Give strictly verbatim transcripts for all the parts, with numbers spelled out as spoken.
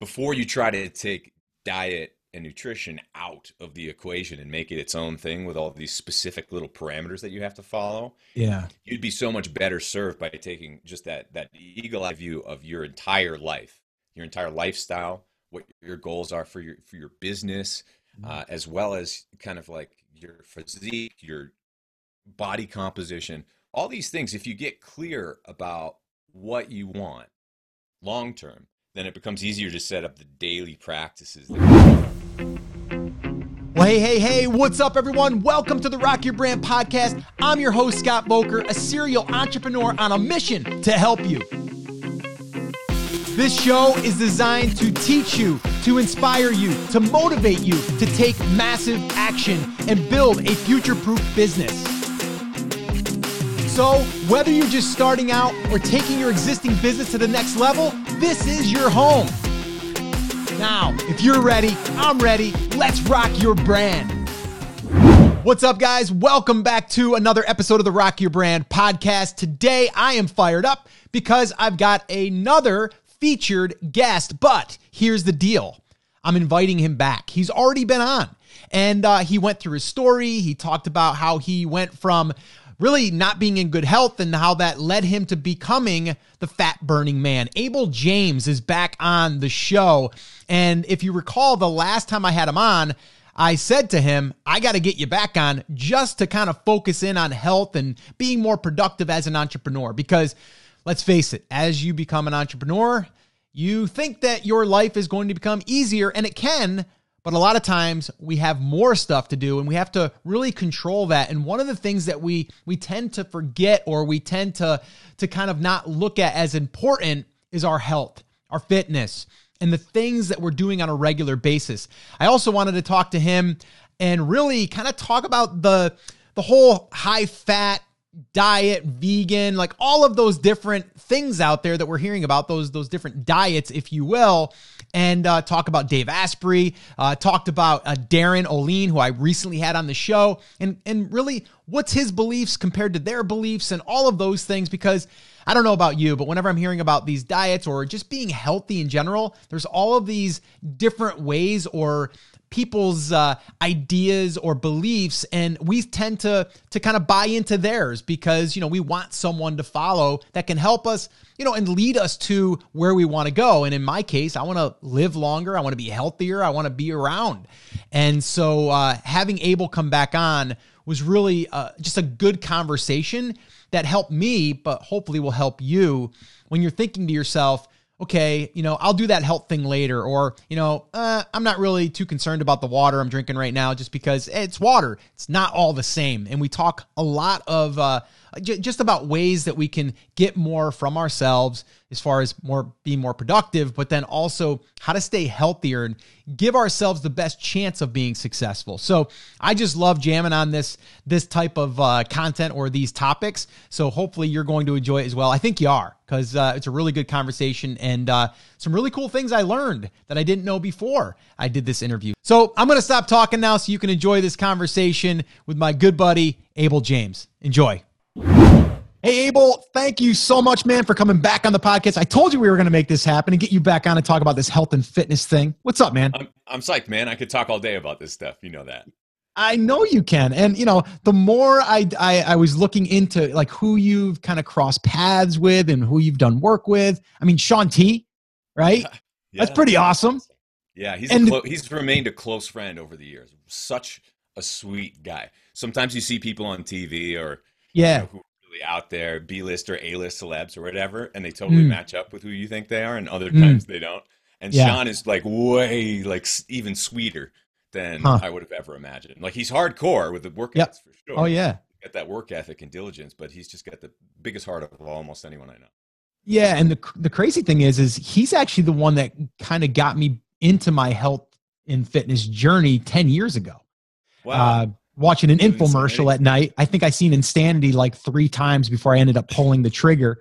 before you try to take diet and nutrition out of the equation and make it its own thing with all these specific little parameters that you have to follow, yeah, you'd be so much better served by taking just that that eagle-eye view of your entire life, your entire lifestyle, what your goals are for your for your business, uh, as well as kind of like your physique, your body composition, all these things. If you get clear about what you want long term, then it becomes easier to set up the daily practices that you Well, hey, hey, hey, what's up, everyone? Welcome to the Rock Your Brand Podcast. I'm your host, Scott Boker, a serial entrepreneur on a mission to help you. This show is designed to teach you, to inspire you, to motivate you, to take massive action and build a future-proof business. So, whether you're just starting out or taking your existing business to the next level, this is your home. Now, if you're ready, I'm ready. Let's rock your brand. What's up, guys? Welcome back to another episode of the Rock Your Brand Podcast. Today, I am fired up because I've got another featured guest, but here's the deal. I'm inviting him back. He's already been on, and uh, he went through his story. He talked about how he went from really not being in good health and how that led him to becoming the Fat Burning Man. Abel James is back on the show. And if you recall, the last time I had him on, I said to him, I got to get you back on just to kind of focus in on health and being more productive as an entrepreneur. Because let's face it, as you become an entrepreneur, you think that your life is going to become easier, and it can. But a lot of times we have more stuff to do and we have to really control that. And one of the things that we we tend to forget, or we tend to, to kind of not look at as important, is our health, our fitness, and the things that we're doing on a regular basis. I also wanted to talk to him and really kind of talk about the, the whole high-fat diet, vegan, like all of those different things out there that we're hearing about, those, those different diets, if you will. And uh, talk about Dave Asprey, uh, talked about uh, Darren Olean, who I recently had on the show, and and really what's his beliefs compared to their beliefs and all of those things. Because I don't know about you, but whenever I'm hearing about these diets or just being healthy in general, there's all of these different ways or people's uh, ideas or beliefs, and we tend to to kind of buy into theirs because, you know, we want someone to follow that can help us, you know, and lead us to where we want to go. And in my case, I want to live longer. I want to be healthier. I want to be around. And so uh, having Abel come back on was really uh, just a good conversation that helped me, but hopefully will help you when you're thinking to yourself, okay, you know, I'll do that health thing later, or, you know, uh, I'm not really too concerned about the water I'm drinking right now just because it's water. It's not all the same. And we talk a lot of uh, j- just about ways that we can get more from ourselves as far as more being more productive, but then also how to stay healthier and give ourselves the best chance of being successful. So I just love jamming on this this type of uh, content or these topics. So hopefully you're going to enjoy it as well. I think you are, because uh, it's a really good conversation and uh, some really cool things I learned that I didn't know before I did this interview. So I'm going to stop talking now so you can enjoy this conversation with my good buddy, Abel James. Enjoy. Hey, Abel, thank you so much, man, for coming back on the podcast. I told you we were going to make this happen and get you back on and talk about this health and fitness thing. What's up, man? I'm, I'm psyched, man. I could talk all day about this stuff. You know that. I know you can. And, you know, the more I, I, I was looking into, like, who you've kind of crossed paths with and who you've done work with. I mean, Shaun T, right? Yeah. That's pretty awesome. Yeah, he's and, a clo- he's remained a close friend over the years. Such a sweet guy. Sometimes you see people on T V or yeah. You know, who out there, B-list or A-list celebs or whatever, and they totally mm. match up with who you think they are, and other mm. times they don't. And yeah. Shaun is like way, like even sweeter than huh. I would have ever imagined. Like, he's hardcore with the work yep. ethics for sure. Oh yeah, he's got that work ethic and diligence, but he's just got the biggest heart of almost anyone I know. Yeah, and the the crazy thing is, is he's actually the one that kind of got me into my health and fitness journey ten years ago. Wow. Uh, watching an infomercial at night. I think I seen Insanity like three times before I ended up pulling the trigger.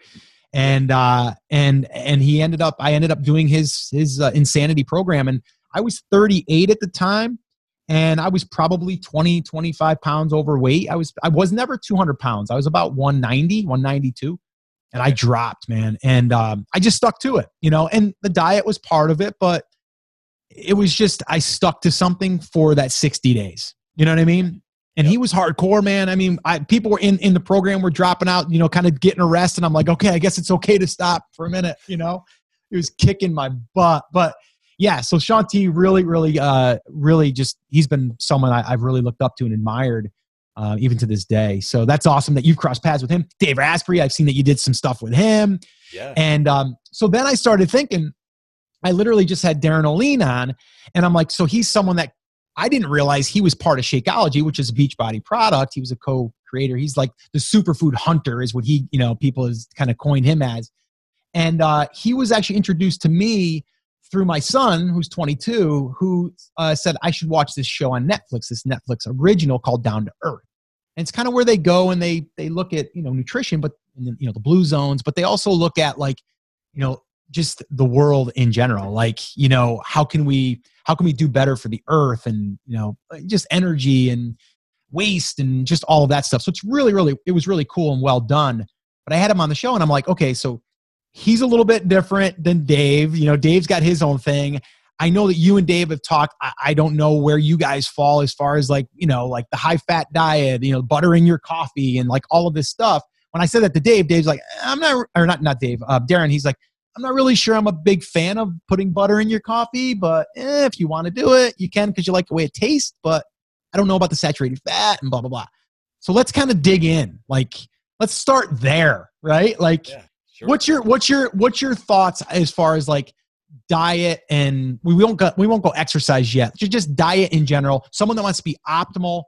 And, uh, and, and he ended up, I ended up doing his, his uh, Insanity program. And I was thirty-eight at the time, and I was probably twenty, twenty-five pounds overweight. I was, I was never two hundred pounds. I was about one ninety, one ninety-two. And I dropped, man. And um, I just stuck to it, you know, and the diet was part of it, but it was just, I stuck to something for that sixty days. You know what I mean? And yep. he was hardcore, man. I mean, I, people were in, in the program were dropping out, you know, kind of getting a rest. And I'm like, okay, I guess it's okay to stop for a minute. You know, it was kicking my butt. But yeah, so Shaun T really, really, uh, really just, he's been someone I, I've really looked up to and admired. Uh, even to this day. So that's awesome that you've crossed paths with him. Dave Asprey, I've seen that you did some stuff with him. Yeah. And um, so then I started thinking, I literally just had Darren Olean on, and I'm like, so he's someone that I didn't realize he was part of Shakeology, which is a Beachbody product. He was a co-creator. He's like the superfood hunter is what he, you know, people has kind of coined him as. And uh, he was actually introduced to me through my son, who's twenty-two, who uh, said, I should watch this show on Netflix, this Netflix original called Down to Earth. And it's kind of where they go and they they look at, you know, nutrition, but, you know, the blue zones, but they also look at, like, you know, just the world in general. Like, you know, how can we, how can we do better for the earth, and, you know, just energy and waste and just all of that stuff. So it's really, really, it was really cool and well done. But I had him on the show and I'm like, okay, so he's a little bit different than Dave. You know, Dave's got his own thing. I know that you and Dave have talked. I don't know where you guys fall as far as, like, you know, like the high fat diet, you know, buttering your coffee and like all of this stuff. When I said that to Dave, Dave's like, I'm not, or not, not Dave, uh, Darren. He's like, I'm not really sure I'm a big fan of putting butter in your coffee, but eh, if you want to do it, you can, because you like the way it tastes, but I don't know about the saturated fat and blah, blah, blah. So let's kind of dig in. Like, let's start there, right? Like, yeah, sure. what's your, what's your, what's your thoughts as far as, like, diet, and we won't go, we won't go exercise yet. Just diet in general. Someone that wants to be optimal.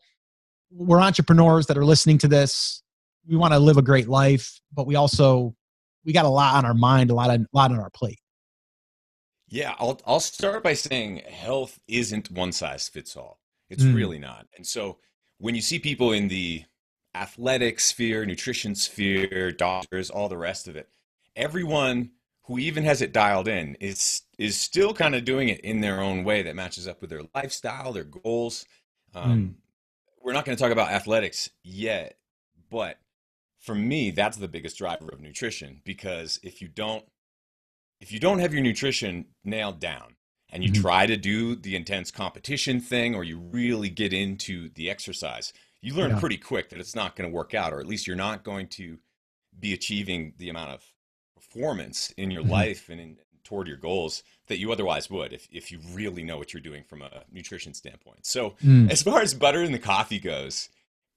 We're entrepreneurs that are listening to this. We want to live a great life, but we also, we got a lot on our mind, a lot, on, a lot on our plate. Yeah. I'll, I'll start by saying health isn't one size fits all. It's mm. really not. And so when you see people in the athletic sphere, nutrition sphere, doctors, all the rest of it, everyone who even has it dialed in is is still kind of doing it in their own way that matches up with their lifestyle, their goals. Um, mm. We're not going to talk about athletics yet, but for me, that's the biggest driver of nutrition, because if you don't if you don't have your nutrition nailed down and you mm-hmm. try to do the intense competition thing, or you really get into the exercise, you learn yeah. pretty quick that it's not going to work out, or at least you're not going to be achieving the amount of performance in your mm-hmm. life and in, toward your goals that you otherwise would if, if you really know what you're doing from a nutrition standpoint. So mm. as far as butter in the coffee goes,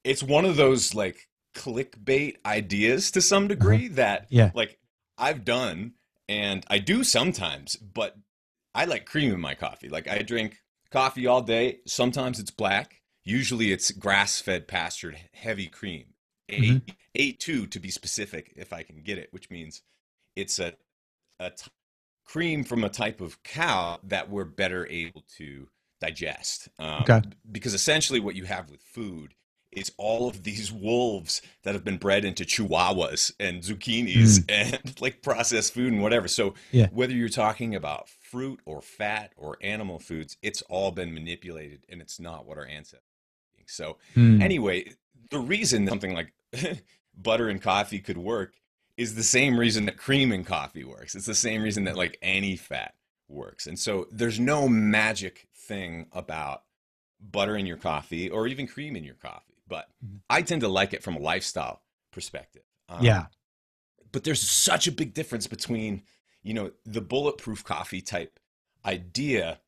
it's one of those, like, clickbait ideas to some degree uh-huh. that yeah. like I've done, and I do sometimes, but I like cream in my coffee. Like, I drink coffee all day. Sometimes it's black. Usually it's grass-fed, pastured, heavy cream. Mm-hmm. A two to be specific, if I can get it, which means it's a, a t- cream from a type of cow that we're better able to digest. Um, okay. Because essentially what you have with food is all of these wolves that have been bred into chihuahuas and zucchinis mm. and, like, processed food and whatever. So yeah. whether you're talking about fruit or fat or animal foods, it's all been manipulated, and it's not what our ancestors were eating. So mm. anyway, the reason something like butter and coffee could work is the same reason that cream and coffee works. It's the same reason that, like, any fat works. And so there's no magic thing about butter in your coffee or even cream in your coffee, but mm-hmm. I tend to like it from a lifestyle perspective. Um, yeah. But there's such a big difference between, you know, the bulletproof coffee type idea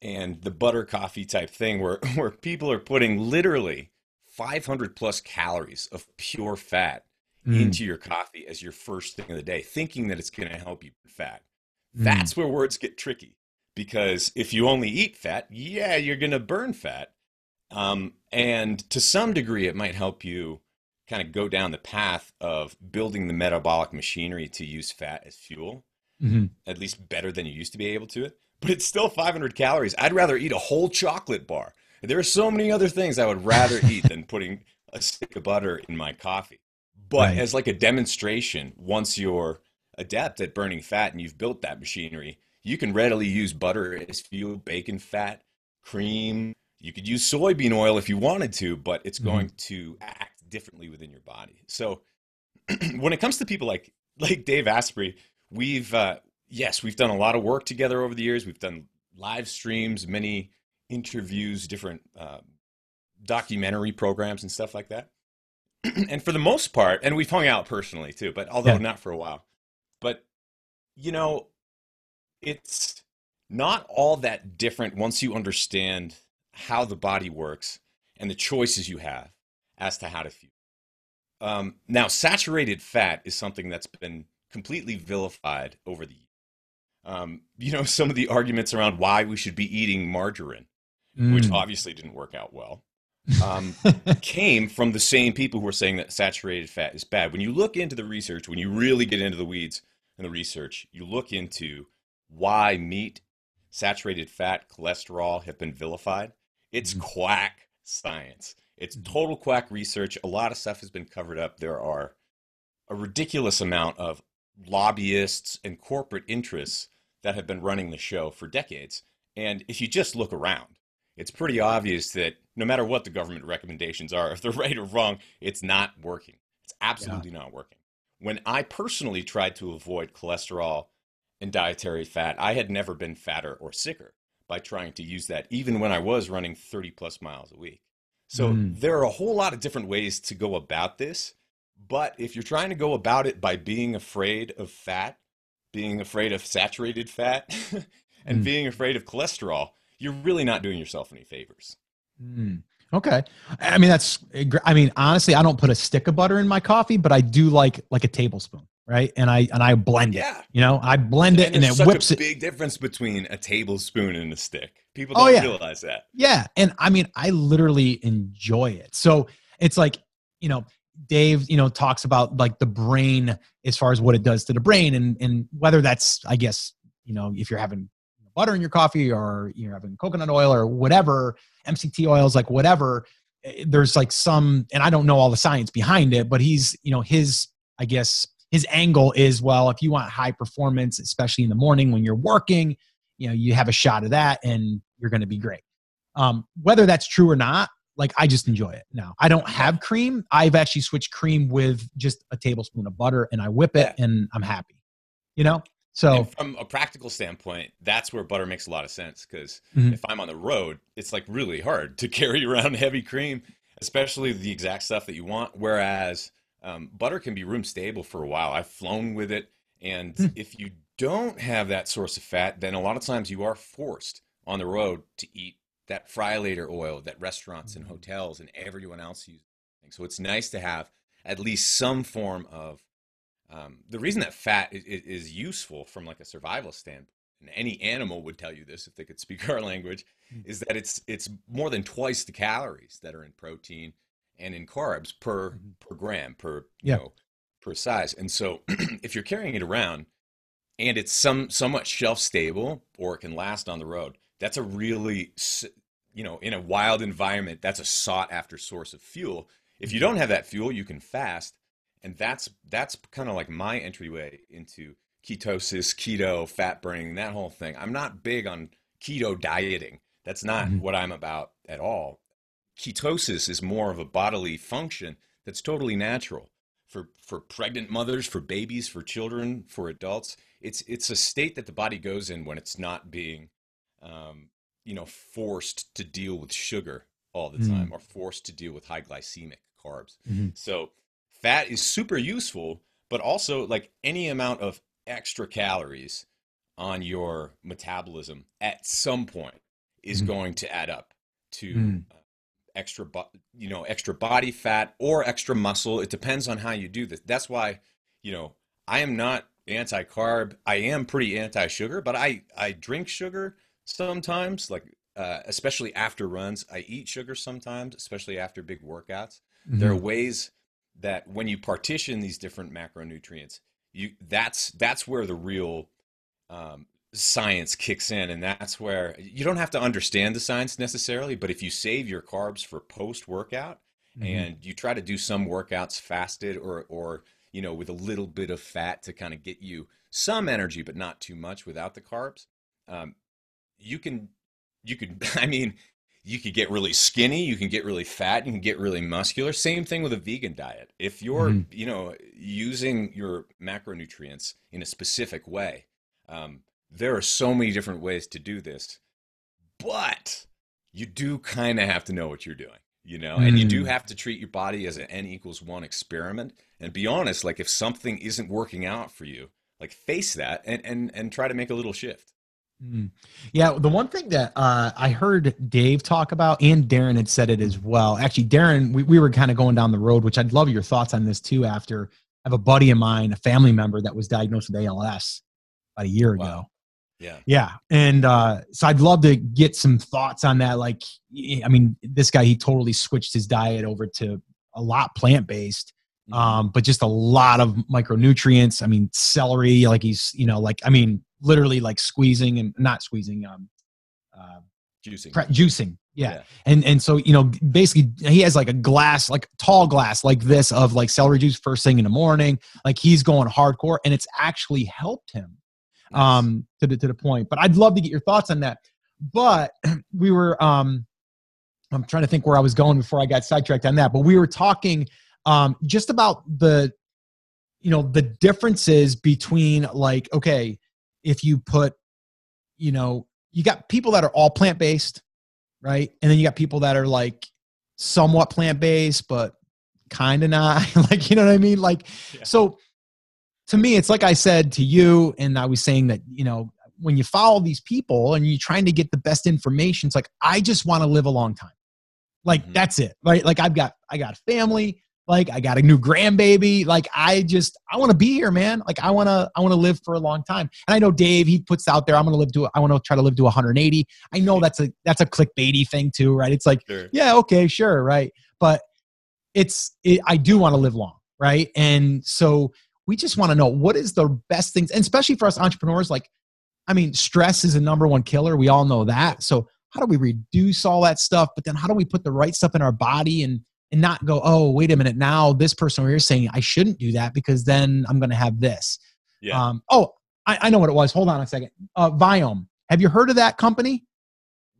and the butter coffee type thing, where, where people are putting literally five hundred plus calories of pure fat mm. into your coffee as your first thing of the day, thinking that it's going to help you burn fat. Mm. That's where words get tricky, because if you only eat fat, yeah, you're going to burn fat. Um, and to some degree, it might help you kind of go down the path of building the metabolic machinery to use fat as fuel, mm-hmm. at least better than you used to be able to it. But it's still five hundred calories. I'd rather eat a whole chocolate bar. There are so many other things I would rather eat than putting a stick of butter in my coffee. But right. as, like, a demonstration, once you're adept at burning fat and you've built that machinery, you can readily use butter as fuel, bacon fat, cream. You could use soybean oil if you wanted to, but it's mm-hmm. going to act differently within your body. So when it comes to people like like Dave Asprey, we've, uh, yes, we've done a lot of work together over the years. We've done live streams, many interviews, different uh, documentary programs and stuff like that. And for the most part, and we've hung out personally too, but although yeah. not for a while, but you know, it's not all that different once you understand how the body works and the choices you have as to how to fuel. Um, now, saturated fat is something that's been completely vilified over the years. Um, you know, some of the arguments around why we should be eating margarine, mm. which obviously didn't work out well, um, came from the same people who are saying that saturated fat is bad. When you look into the research, when you really get into the weeds in the research, you look into why meat, saturated fat, cholesterol have been vilified. It's mm. quack science. It's total quack research. A lot of stuff has been covered up. There are a ridiculous amount of lobbyists and corporate interests that have been running the show for decades. And if you just look around, it's pretty obvious that no matter what the government recommendations are, if they're right or wrong, it's not working. It's absolutely yeah. not working. When I personally tried to avoid cholesterol and dietary fat, I had never been fatter or sicker by trying to use that, even when I was running thirty plus miles a week. So mm. there are a whole lot of different ways to go about this. But if you're trying to go about it by being afraid of fat, being afraid of saturated fat, and mm. being afraid of cholesterol, you're really not doing yourself any favors. Mm. Okay. I mean, that's, I mean, honestly, I don't put a stick of butter in my coffee, but I do like, like a tablespoon. Right. And I, and I blend yeah. it, you know, I blend and it and it such whips a it. Big difference between a tablespoon and a stick. People don't oh, yeah. realize that. Yeah. And I mean, I literally enjoy it. So it's like, you know, Dave, you know, talks about like the brain as far as what it does to the brain and, and whether that's, I guess, you know, if you're having butter in your coffee or you're having coconut oil or whatever, M C T oils, like whatever, there's like some, and I don't know all the science behind it, but he's, you know, his, I guess his angle is, well, if you want high performance, especially in the morning when you're working, you know, you have a shot of that and you're going to be great. Um, whether that's true or not, like I just enjoy it now. I don't have cream. I've actually switched cream with just a tablespoon of butter and I whip it yeah. and I'm happy, you know? So and from a practical standpoint, that's where butter makes a lot of sense. Cause mm-hmm. if I'm on the road, it's like really hard to carry around heavy cream, especially the exact stuff that you want. Whereas um, butter can be room stable for a while. I've flown with it. And mm-hmm. if you don't have that source of fat, then a lot of times you are forced on the road to eat that fry later oil that restaurants and hotels and everyone else uses. So it's nice to have at least some form of, um, the reason that fat is, is useful from like a survival standpoint, and any animal would tell you this if they could speak our language, is that it's, it's more than twice the calories that are in protein and in carbs per, per gram, per, you yeah. know, per size. And so if you're carrying it around and it's some, somewhat shelf stable or it can last on the road, that's a really, you know, in a wild environment, that's a sought after source of fuel. If you don't have that fuel, you can fast. And that's, that's kind of like my entryway into ketosis, keto, fat burning, that whole thing. I'm not big on keto dieting. That's not mm-hmm. what I'm about at all. Ketosis is more of a bodily function that's totally natural for, for pregnant mothers, for babies, for children, for adults. It's, it's a state that the body goes in when it's not being Um, you know, forced to deal with sugar all the time mm. or forced to deal with high glycemic carbs. Mm-hmm. So fat is super useful, but also like any amount of extra calories on your metabolism at some point is mm. going to add up to mm. uh, extra, bo- you know, extra body fat or extra muscle. It depends on how you do this. That's why, you know, I am not anti-carb. I am pretty anti-sugar, but I, I drink sugar sometimes, like, uh, especially after runs. I eat sugar sometimes, especially after big workouts. Mm-hmm. There are ways that when you partition these different macronutrients, you that's, that's where the real, um, science kicks in. And that's where you don't have to understand the science necessarily, but if you save your carbs for post workout mm-hmm. and you try to do some workouts fasted or, or, you know, with a little bit of fat to kind of get you some energy, but not too much without the carbs, um, you can, you could, I mean, you could get really skinny, you can get really fat, you can get really muscular. Same thing with a vegan diet. If you're, mm-hmm. you know, using your macronutrients in a specific way, um, there are so many different ways to do this, but you do kind of have to know what you're doing, you know, mm-hmm. and you do have to treat your body as an N equals one experiment. And be honest, like if something isn't working out for you, like face that and, and, and try to make a little shift. Yeah. The one thing that uh, I heard Dave talk about, and Darren had said it as well. Actually, Darren, we, we were kind of going down the road, which I'd love your thoughts on this too. After I have a buddy of mine, a family member that was diagnosed with A L S about a year wow. ago. Yeah. Yeah. And uh, so I'd love to get some thoughts on that. Like, I mean, this guy, he totally switched his diet over to a lot plant-based. Um, but just a lot of micronutrients. I mean, celery, like he's, you know, like, I mean, literally like squeezing and not squeezing, um, uh, juicing, pre- juicing. Yeah. yeah. And, and so, you know, basically he has like a glass, like tall glass like this of like celery juice first thing in the morning, like he's going hardcore and it's actually helped him, nice. um, to the, to the point, but I'd love to get your thoughts on that. But we were, um, I'm trying to think where I was going before I got sidetracked on that, but we were talking Um, just about the, you know, the differences between like, okay, if you put, you know, you got people that are all plant-based, right? And then you got people that are like somewhat plant-based, but kind of not like, you know what I mean? Like, yeah. So to me, it's like I said to you, and I was saying that, you know, when you follow these people and you're trying to get the best information, it's like, I just want to live a long time. Like, mm-hmm. that's it, right? Like I've got, I got a family. Like I got a new grandbaby. Like I just, I want to be here, man. Like I want to, I want to live for a long time. And I know Dave, he puts out there, I'm going to live to, I want to try to live to one hundred eighty. I know that's a, that's a clickbaity thing too, right? It's like, sure. yeah, okay, sure. Right. But it's, it, I do want to live long. Right. And so we just want to know what is the best things, and especially for us entrepreneurs. Like, I mean, stress is a number one killer. We all know that. So how do we reduce all that stuff? But then how do we put the right stuff in our body and And not go, oh, wait a minute. Now this person over here is saying I shouldn't do that because then I'm going to have this. Yeah. Um, oh, I, I know what it was. Hold on a second. Uh, Viome. Have you heard of that company?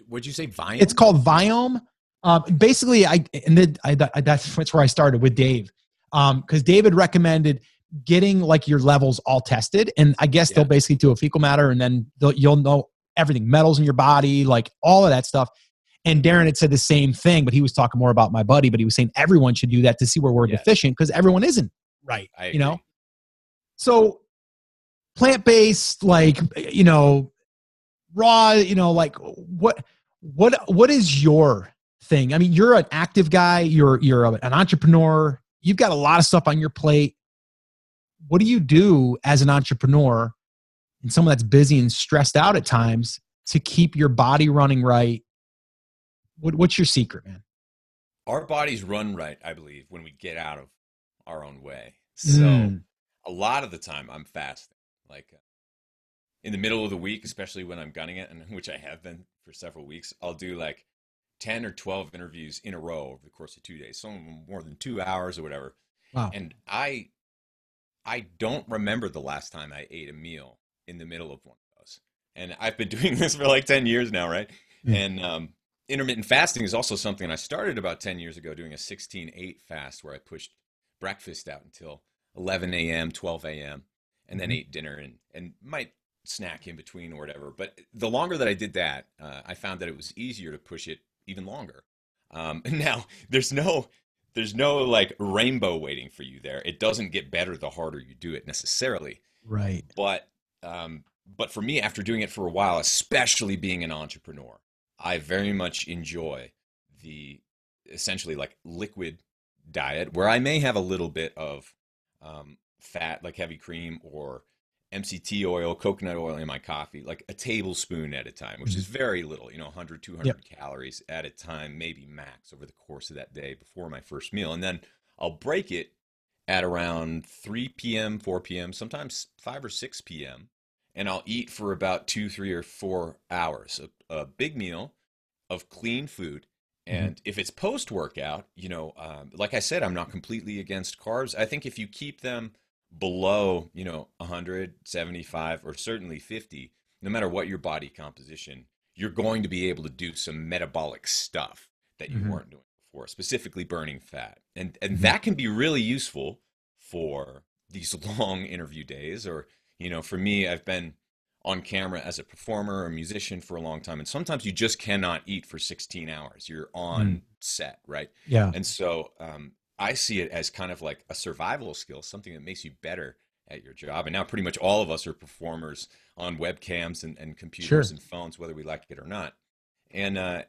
What'd you say? Viome? It's called Viome. Um, basically, I and then I, I, that's where I started with Dave because um, David recommended getting like your levels all tested, and I guess yeah. they'll basically do a fecal matter, and then you'll know everything, metals in your body, like all of that stuff. And Darren had said the same thing, but he was talking more about my buddy, but he was saying everyone should do that to see where we're yeah. deficient because everyone isn't right, I you agree. Know? So plant-based, like, you know, raw, you know, like what, what, what is your thing? I mean, you're an active guy. You're, you're an entrepreneur. You've got a lot of stuff on your plate. What do you do as an entrepreneur and someone that's busy and stressed out at times to keep your body running right? What, what's your secret, man? Our bodies run right, I believe, when we get out of our own way. So mm. a lot of the time I'm fasting, like in the middle of the week, especially when I'm gunning it, and which I have been for several weeks, I'll do like ten or twelve interviews in a row over the course of two days, some of them more than two hours or whatever. Wow. And I, I don't remember the last time I ate a meal in the middle of one of those. And I've been doing this for like ten years now, right? Mm. And, um, intermittent fasting is also something I started about ten years ago doing a sixteen eight fast where I pushed breakfast out until eleven a.m., twelve a.m., and then ate dinner and, and might snack in between or whatever. But the longer that I did that, uh, I found that it was easier to push it even longer. Um, and now there's no, there's no like rainbow waiting for you there. It doesn't get better the harder you do it necessarily. Right. But, um, but for me, after doing it for a while, especially being an entrepreneur, I very much enjoy the essentially like liquid diet where I may have a little bit of um, fat, like heavy cream or M C T oil, coconut oil in my coffee, like a tablespoon at a time, which is very little, you know, one hundred, two hundred yep. calories at a time, maybe max over the course of that day before my first meal. And then I'll break it at around three p.m., four p.m., sometimes five or six p.m. And I'll eat for about two, three, or four hours. A, a big meal of clean food. And mm-hmm. if it's post-workout, you know, um, like I said, I'm not completely against carbs. I think if you keep them below, you know, one hundred, seventy-five, or certainly fifty, no matter what your body composition, you're going to be able to do some metabolic stuff that you mm-hmm. weren't doing before, specifically burning fat. And and mm-hmm. that can be really useful for these long interview days. Or, you know, for me, I've been on camera as a performer or musician for a long time. And sometimes you just cannot eat for sixteen hours. You're on mm. set, right? Yeah. And so um, I see it as kind of like a survival skill, something that makes you better at your job. And now pretty much all of us are performers on webcams and, and computers sure. and phones, whether we like it or not. And, uh,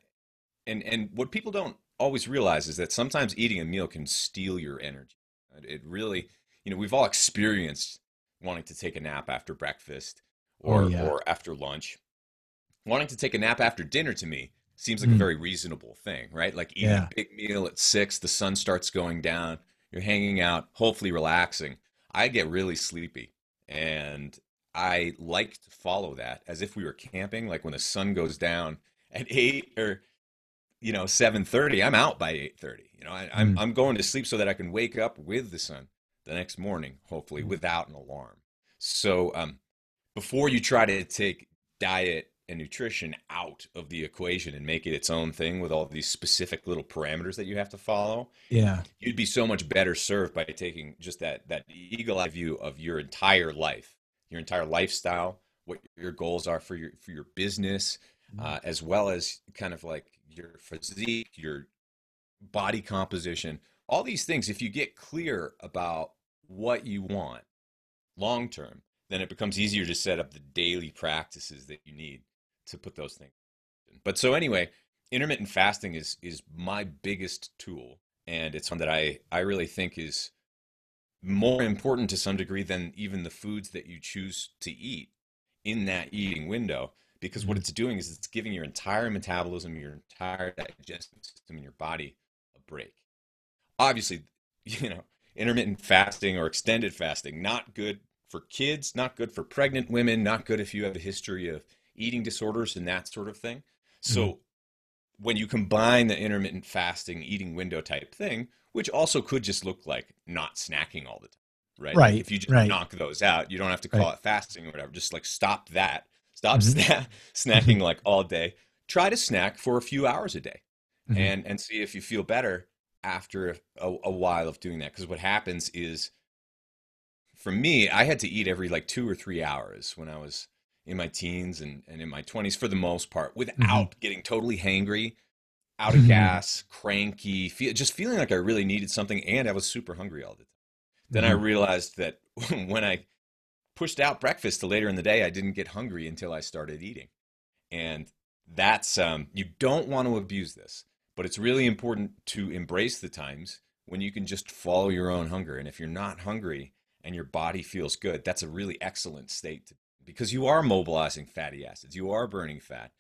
and, and what people don't always realize is that sometimes eating a meal can steal your energy. It really, you know, we've all experienced wanting to take a nap after breakfast or, oh, yeah. or after lunch. Wanting to take a nap after dinner to me seems like mm. a very reasonable thing, right? Like eating yeah. a big meal at six, the sun starts going down, you're hanging out, hopefully relaxing. I get really sleepy, and I like to follow that as if we were camping. Like when the sun goes down at eight or, you know, seven thirty, I'm out by eight thirty. You know, I, mm. I'm, I'm going to sleep so that I can wake up with the sun the next morning, hopefully mm. without an alarm. So um, before you try to take diet and nutrition out of the equation and make it its own thing with all these specific little parameters that you have to follow, yeah, you'd be so much better served by taking just that that eagle-eye view of your entire life, your entire lifestyle, what your goals are for your for your business, uh, as well as kind of like your physique, your body composition, all these things. If you get clear about what you want long term, then it becomes easier to set up the daily practices that you need to put those things in. But so anyway, intermittent fasting is is my biggest tool, and it's one that I, I really think is more important to some degree than even the foods that you choose to eat in that eating window, because what it's doing is it's giving your entire metabolism, your entire digestive system, and your body a break. Obviously, you know, intermittent fasting or extended fasting, not good for kids, not good for pregnant women, not good if you have a history of eating disorders and that sort of thing. So mm-hmm. when you combine the intermittent fasting, eating window type thing, which also could just look like not snacking all the time, right? Right. If you just right. knock those out, you don't have to call right. it fasting or whatever. Just like stop that. Stop mm-hmm. sna- snacking like all day. Try to snack for a few hours a day mm-hmm. and, and see if you feel better after a, a while of doing that. Because what happens is, for me, I had to eat every like two or three hours when I was in my teens and, and in my twenties for the most part, without mm-hmm. getting totally hangry, out of mm-hmm. gas, cranky, feel, just feeling like I really needed something, and I was super hungry all the time. Mm-hmm. Then I realized that when I pushed out breakfast to later in the day, I didn't get hungry until I started eating. And that's, um, you don't want to abuse this, but it's really important to embrace the times when you can just follow your own hunger. And if you're not hungry and your body feels good, that's a really excellent state to, because you are mobilizing fatty acids. You are burning fat.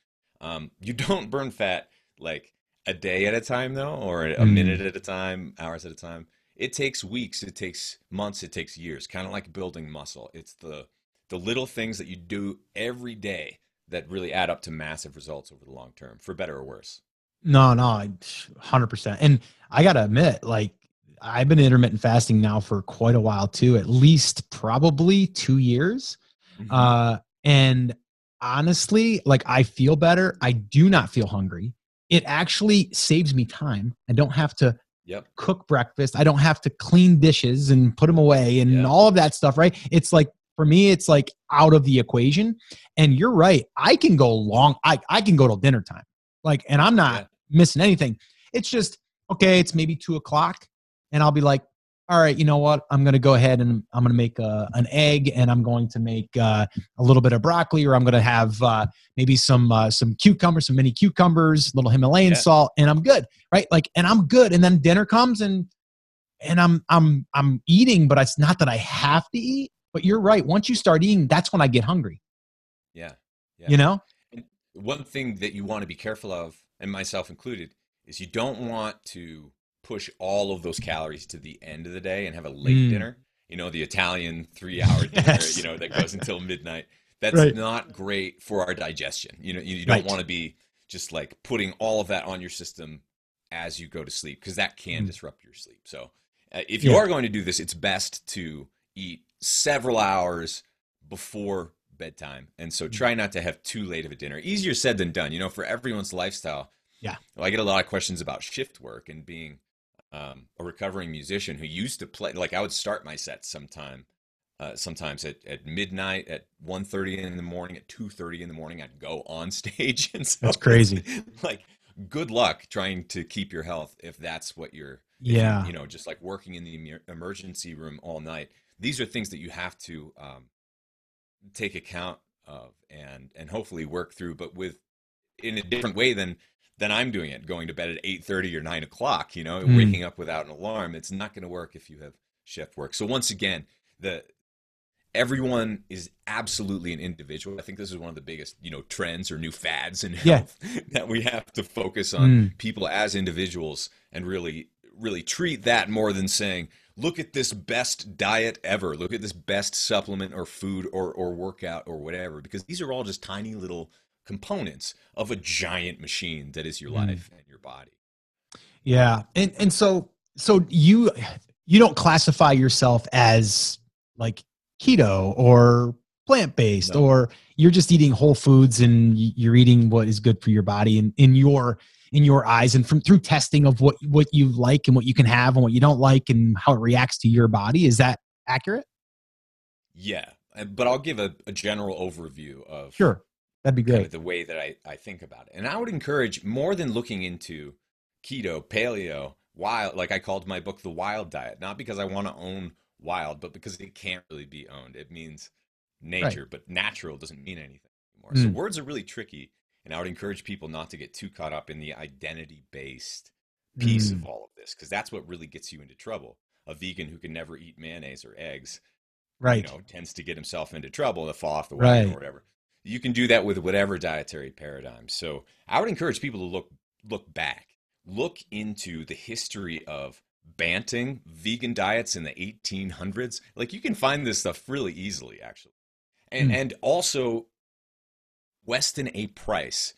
Um, you don't burn fat like a day at a time though, or a mm. minute at a time, hours at a time. It takes weeks, it takes months, it takes years, kind of like building muscle. It's the the little things that you do every day that really add up to massive results over the long term, for better or worse. No, no, one hundred percent. And I gotta admit, like, I've been intermittent fasting now for quite a while too, at least probably two years. Mm-hmm. Uh, and honestly, like, I feel better. I do not feel hungry. It actually saves me time. I don't have to yep. cook breakfast. I don't have to clean dishes and put them away and yep. all of that stuff, right? It's like, for me, it's like out of the equation. And you're right. I can go long. I, I can go till dinner time. Like, and I'm not yeah. missing anything. It's just, okay, it's maybe two o'clock. And I'll be like, all right, you know what? I'm going to go ahead and I'm going to make a, an egg, and I'm going to make uh, a little bit of broccoli, or I'm going to have uh, maybe some uh, some cucumbers, some mini cucumbers, little Himalayan yeah. salt, and I'm good, right? Like, and I'm good. And then dinner comes, and and I'm I'm I'm eating, but it's not that I have to eat. But you're right. Once you start eating, that's when I get hungry. Yeah, yeah. You know, and one thing that you want to be careful of, and myself included, is you don't want to push all of those calories to the end of the day and have a late mm. dinner, you know, the Italian three hour dinner, yes. you know, that goes until midnight. That's right. not great for our digestion. You know, you, you don't right. want to be just like putting all of that on your system as you go to sleep, because that can mm. disrupt your sleep. So uh, if you yeah. are going to do this, it's best to eat several hours before bedtime. And so try not to have too late of a dinner. Easier said than done, you know, for everyone's lifestyle. Yeah. Well, I get a lot of questions about shift work and being um, a recovering musician who used to play, like I would start my sets sometime, uh, sometimes at, at midnight, at one thirty in the morning, at two thirty in the morning, I'd go on stage. And so that's crazy. Like, good luck trying to keep your health if that's what you're, yeah. you, you know, just like working in the emergency room all night. These are things that you have to um, take account of and and hopefully work through, but with in a different way than than I'm doing it, going to bed at eight thirty or nine o'clock, you know, mm. waking up without an alarm. It's not going to work if you have shift work. So once again, the everyone is absolutely an individual. I think this is one of the biggest, you know, trends or new fads in health yeah. that we have to focus on mm. people as individuals and really, really treat that more than saying, look at this best diet ever. Look at this best supplement or food or, or workout or whatever, because these are all just tiny little components of a giant machine that is your life mm. and your body. Yeah. And, and so, so you, you don't classify yourself as like keto or plant-based, no. or you're just eating whole foods and you're eating what is good for your body and in your, in your eyes, and from through testing of what, what you like and what you can have and what you don't like and how it reacts to your body. Is that accurate? Yeah. But I'll give a, a general overview of sure. That'd be great. Kind of the way that I, I think about it. And I would encourage more than looking into keto, paleo, wild, like I called my book, The Wild Diet, not because I want to own wild, but because it can't really be owned. It means nature, right. but natural doesn't mean anything anymore. Mm. So words are really tricky. And I would encourage people not to get too caught up in the identity-based piece mm. of all of this, because that's what really gets you into trouble. A vegan who can never eat mayonnaise or eggs, right. you know, tends to get himself into trouble and fall off the wagon right. or whatever. You can do that with whatever dietary paradigm. So I would encourage people to look look back, look into the history of banting vegan diets in the eighteen hundreds. Like, you can find this stuff really easily, actually. And mm. and also, Weston A. Price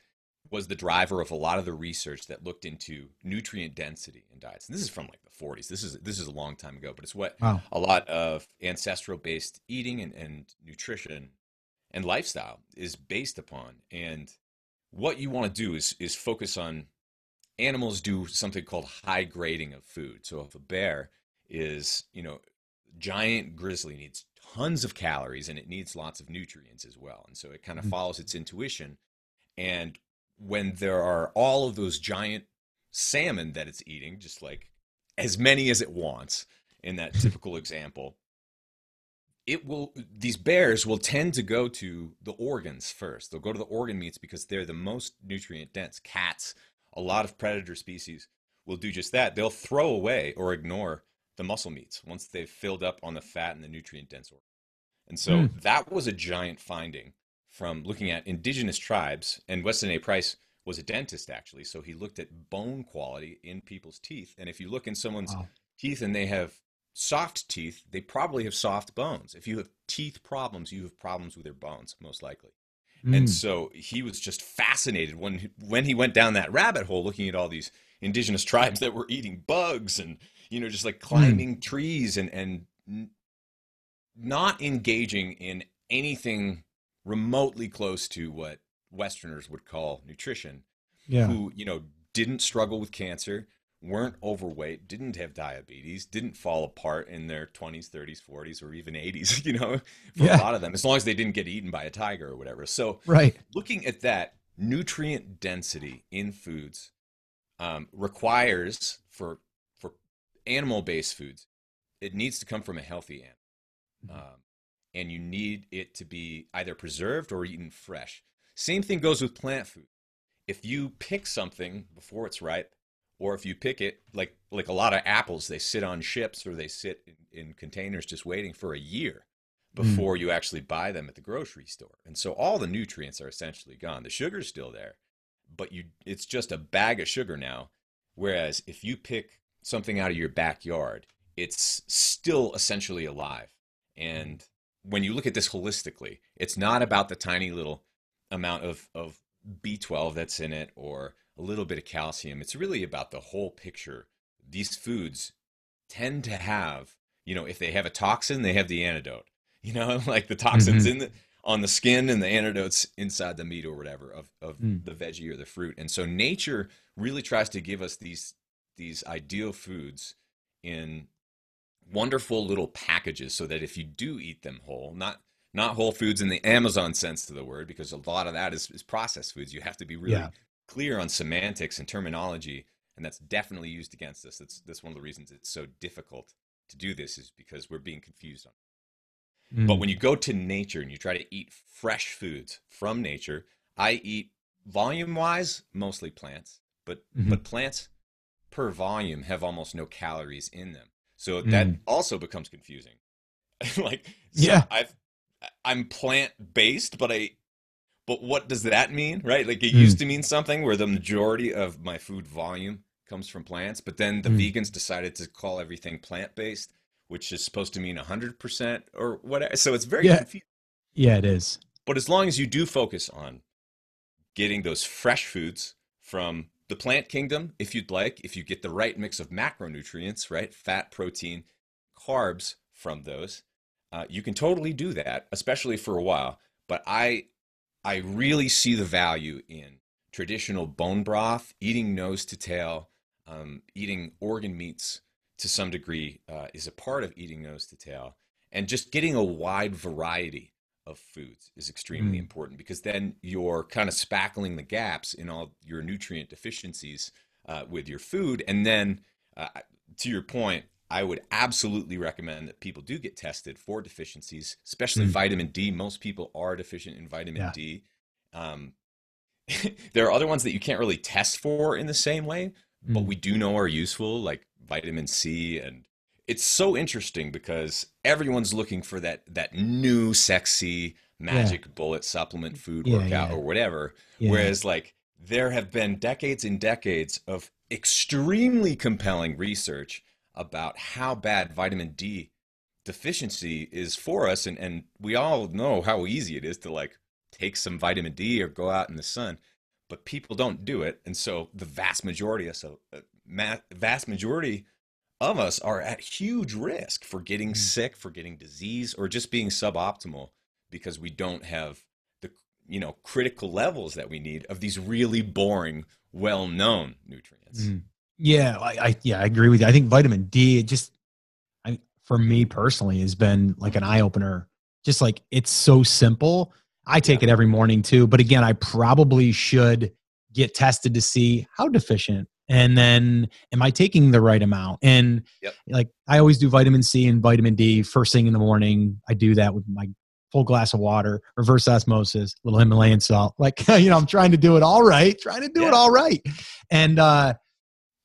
was the driver of a lot of the research that looked into nutrient density in diets. And this is from like the forties. This is this is a long time ago, but it's what wow. a lot of ancestral-based eating and, and nutrition and lifestyle is based upon. And what you want to do is is focus on animals do something called high grading of food. So if a bear is, you know, giant grizzly needs tons of calories and it needs lots of nutrients as well. And so it kind of mm-hmm. follows its intuition. And when there are all of those giant salmon that it's eating, just like as many as it wants in that typical example, it will, these bears will tend to go to the organs first. They'll go to the organ meats because they're the most nutrient dense. Cats, a lot of predator species will do just that. They'll throw away or ignore the muscle meats once they've filled up on the fat and the nutrient dense organ. And so mm. that was a giant finding from looking at indigenous tribes. And Weston A. Price was a dentist, actually. So he looked at bone quality in people's teeth. And if you look in someone's wow. teeth and they have soft teeth, they probably have soft bones. If you have teeth problems, you have problems with their bones, most likely. Mm. And so he was just fascinated when when he went down that rabbit hole, looking at all these indigenous tribes that were eating bugs and, you know, just like climbing mm. trees and and not engaging in anything remotely close to what Westerners would call nutrition. Yeah. Who, you know, didn't struggle with cancer, weren't overweight, didn't have diabetes, didn't fall apart in their twenties, thirties, forties, or even eighties, you know, for yeah. a lot of them, as long as they didn't get eaten by a tiger or whatever. So right. looking at that, nutrient density in foods um, requires, for for animal-based foods, it needs to come from a healthy animal. Mm-hmm. Um, and you need it to be either preserved or eaten fresh. Same thing goes with plant food. If you pick something before it's ripe, or if you pick it, like like a lot of apples, they sit on ships or they sit in, in containers just waiting for a year before mm. you actually buy them at the grocery store. And so all the nutrients are essentially gone. The sugar's still there, but you it's just a bag of sugar now. Whereas if you pick something out of your backyard, it's still essentially alive. And when you look at this holistically, it's not about the tiny little amount of, of B twelve that's in it or a little bit of calcium. It's really about the whole picture. These foods tend to have, you know, if they have a toxin, they have the antidote, you know, like the toxins mm-hmm. in the, on the skin and the antidotes inside the meat or whatever of, of mm. the veggie or the fruit. And so nature really tries to give us these, these ideal foods in wonderful little packages so that if you do eat them whole, not not whole foods in the Amazon sense of the word, because a lot of that is, is processed foods. You have to be really yeah. clear on semantics and terminology, and that's definitely used against us. That's, that's one of the reasons it's so difficult to do this, is because we're being confused on it. Mm. But when you go to nature and you try to eat fresh foods from nature, I eat volume-wise mostly plants, but mm-hmm. but plants per volume have almost no calories in them. So that mm. also becomes confusing. Like, so yeah, I've, I'm plant-based, but I, but what does that mean, right? Like it mm. used to mean something where the majority of my food volume comes from plants, but then the mm. vegans decided to call everything plant-based, which is supposed to mean one hundred percent or whatever. So it's very yeah. confusing. Yeah, it is. But as long as you do focus on getting those fresh foods from the plant kingdom, if you'd like, if you get the right mix of macronutrients, right, fat, protein, carbs from those, uh, you can totally do that, especially for a while. But I, I really see the value in traditional bone broth, eating nose to tail, um, eating organ meats to some degree uh, is a part of eating nose to tail, and just getting a wide variety of foods is extremely mm. important, because then you're kind of spackling the gaps in all your nutrient deficiencies uh, with your food. And then uh, to your point, I would absolutely recommend that people do get tested for deficiencies, especially mm. vitamin D. Most people are deficient in vitamin yeah. D. Um, there are other ones that you can't really test for in the same way, mm. but we do know are useful, like vitamin C. And it's so interesting because everyone's looking for that that new sexy magic yeah. bullet supplement food yeah, workout yeah. or whatever. Yeah. Whereas like there have been decades and decades of extremely compelling research about how bad vitamin D deficiency is for us. And, and we all know how easy it is to like take some vitamin D or go out in the sun, but people don't do it. And so the vast majority of so uh, ma- vast majority of us are at huge risk for getting mm. sick, for getting disease, or just being suboptimal because we don't have the, you know, critical levels that we need of these really boring, well-known nutrients. Mm. Yeah. I, I, yeah, I agree with you. I think vitamin D, it just, I, for me personally, has been like an eye opener. Just like, it's so simple. I take yeah. it every morning too, but again, I probably should get tested to see how deficient. And then am I taking the right amount? And yep. like, I always do vitamin C and vitamin D first thing in the morning. I do that with my full glass of water, reverse osmosis, little Himalayan salt. Like, you know, I'm trying to do it all right, trying to do yeah. it all right. And, uh,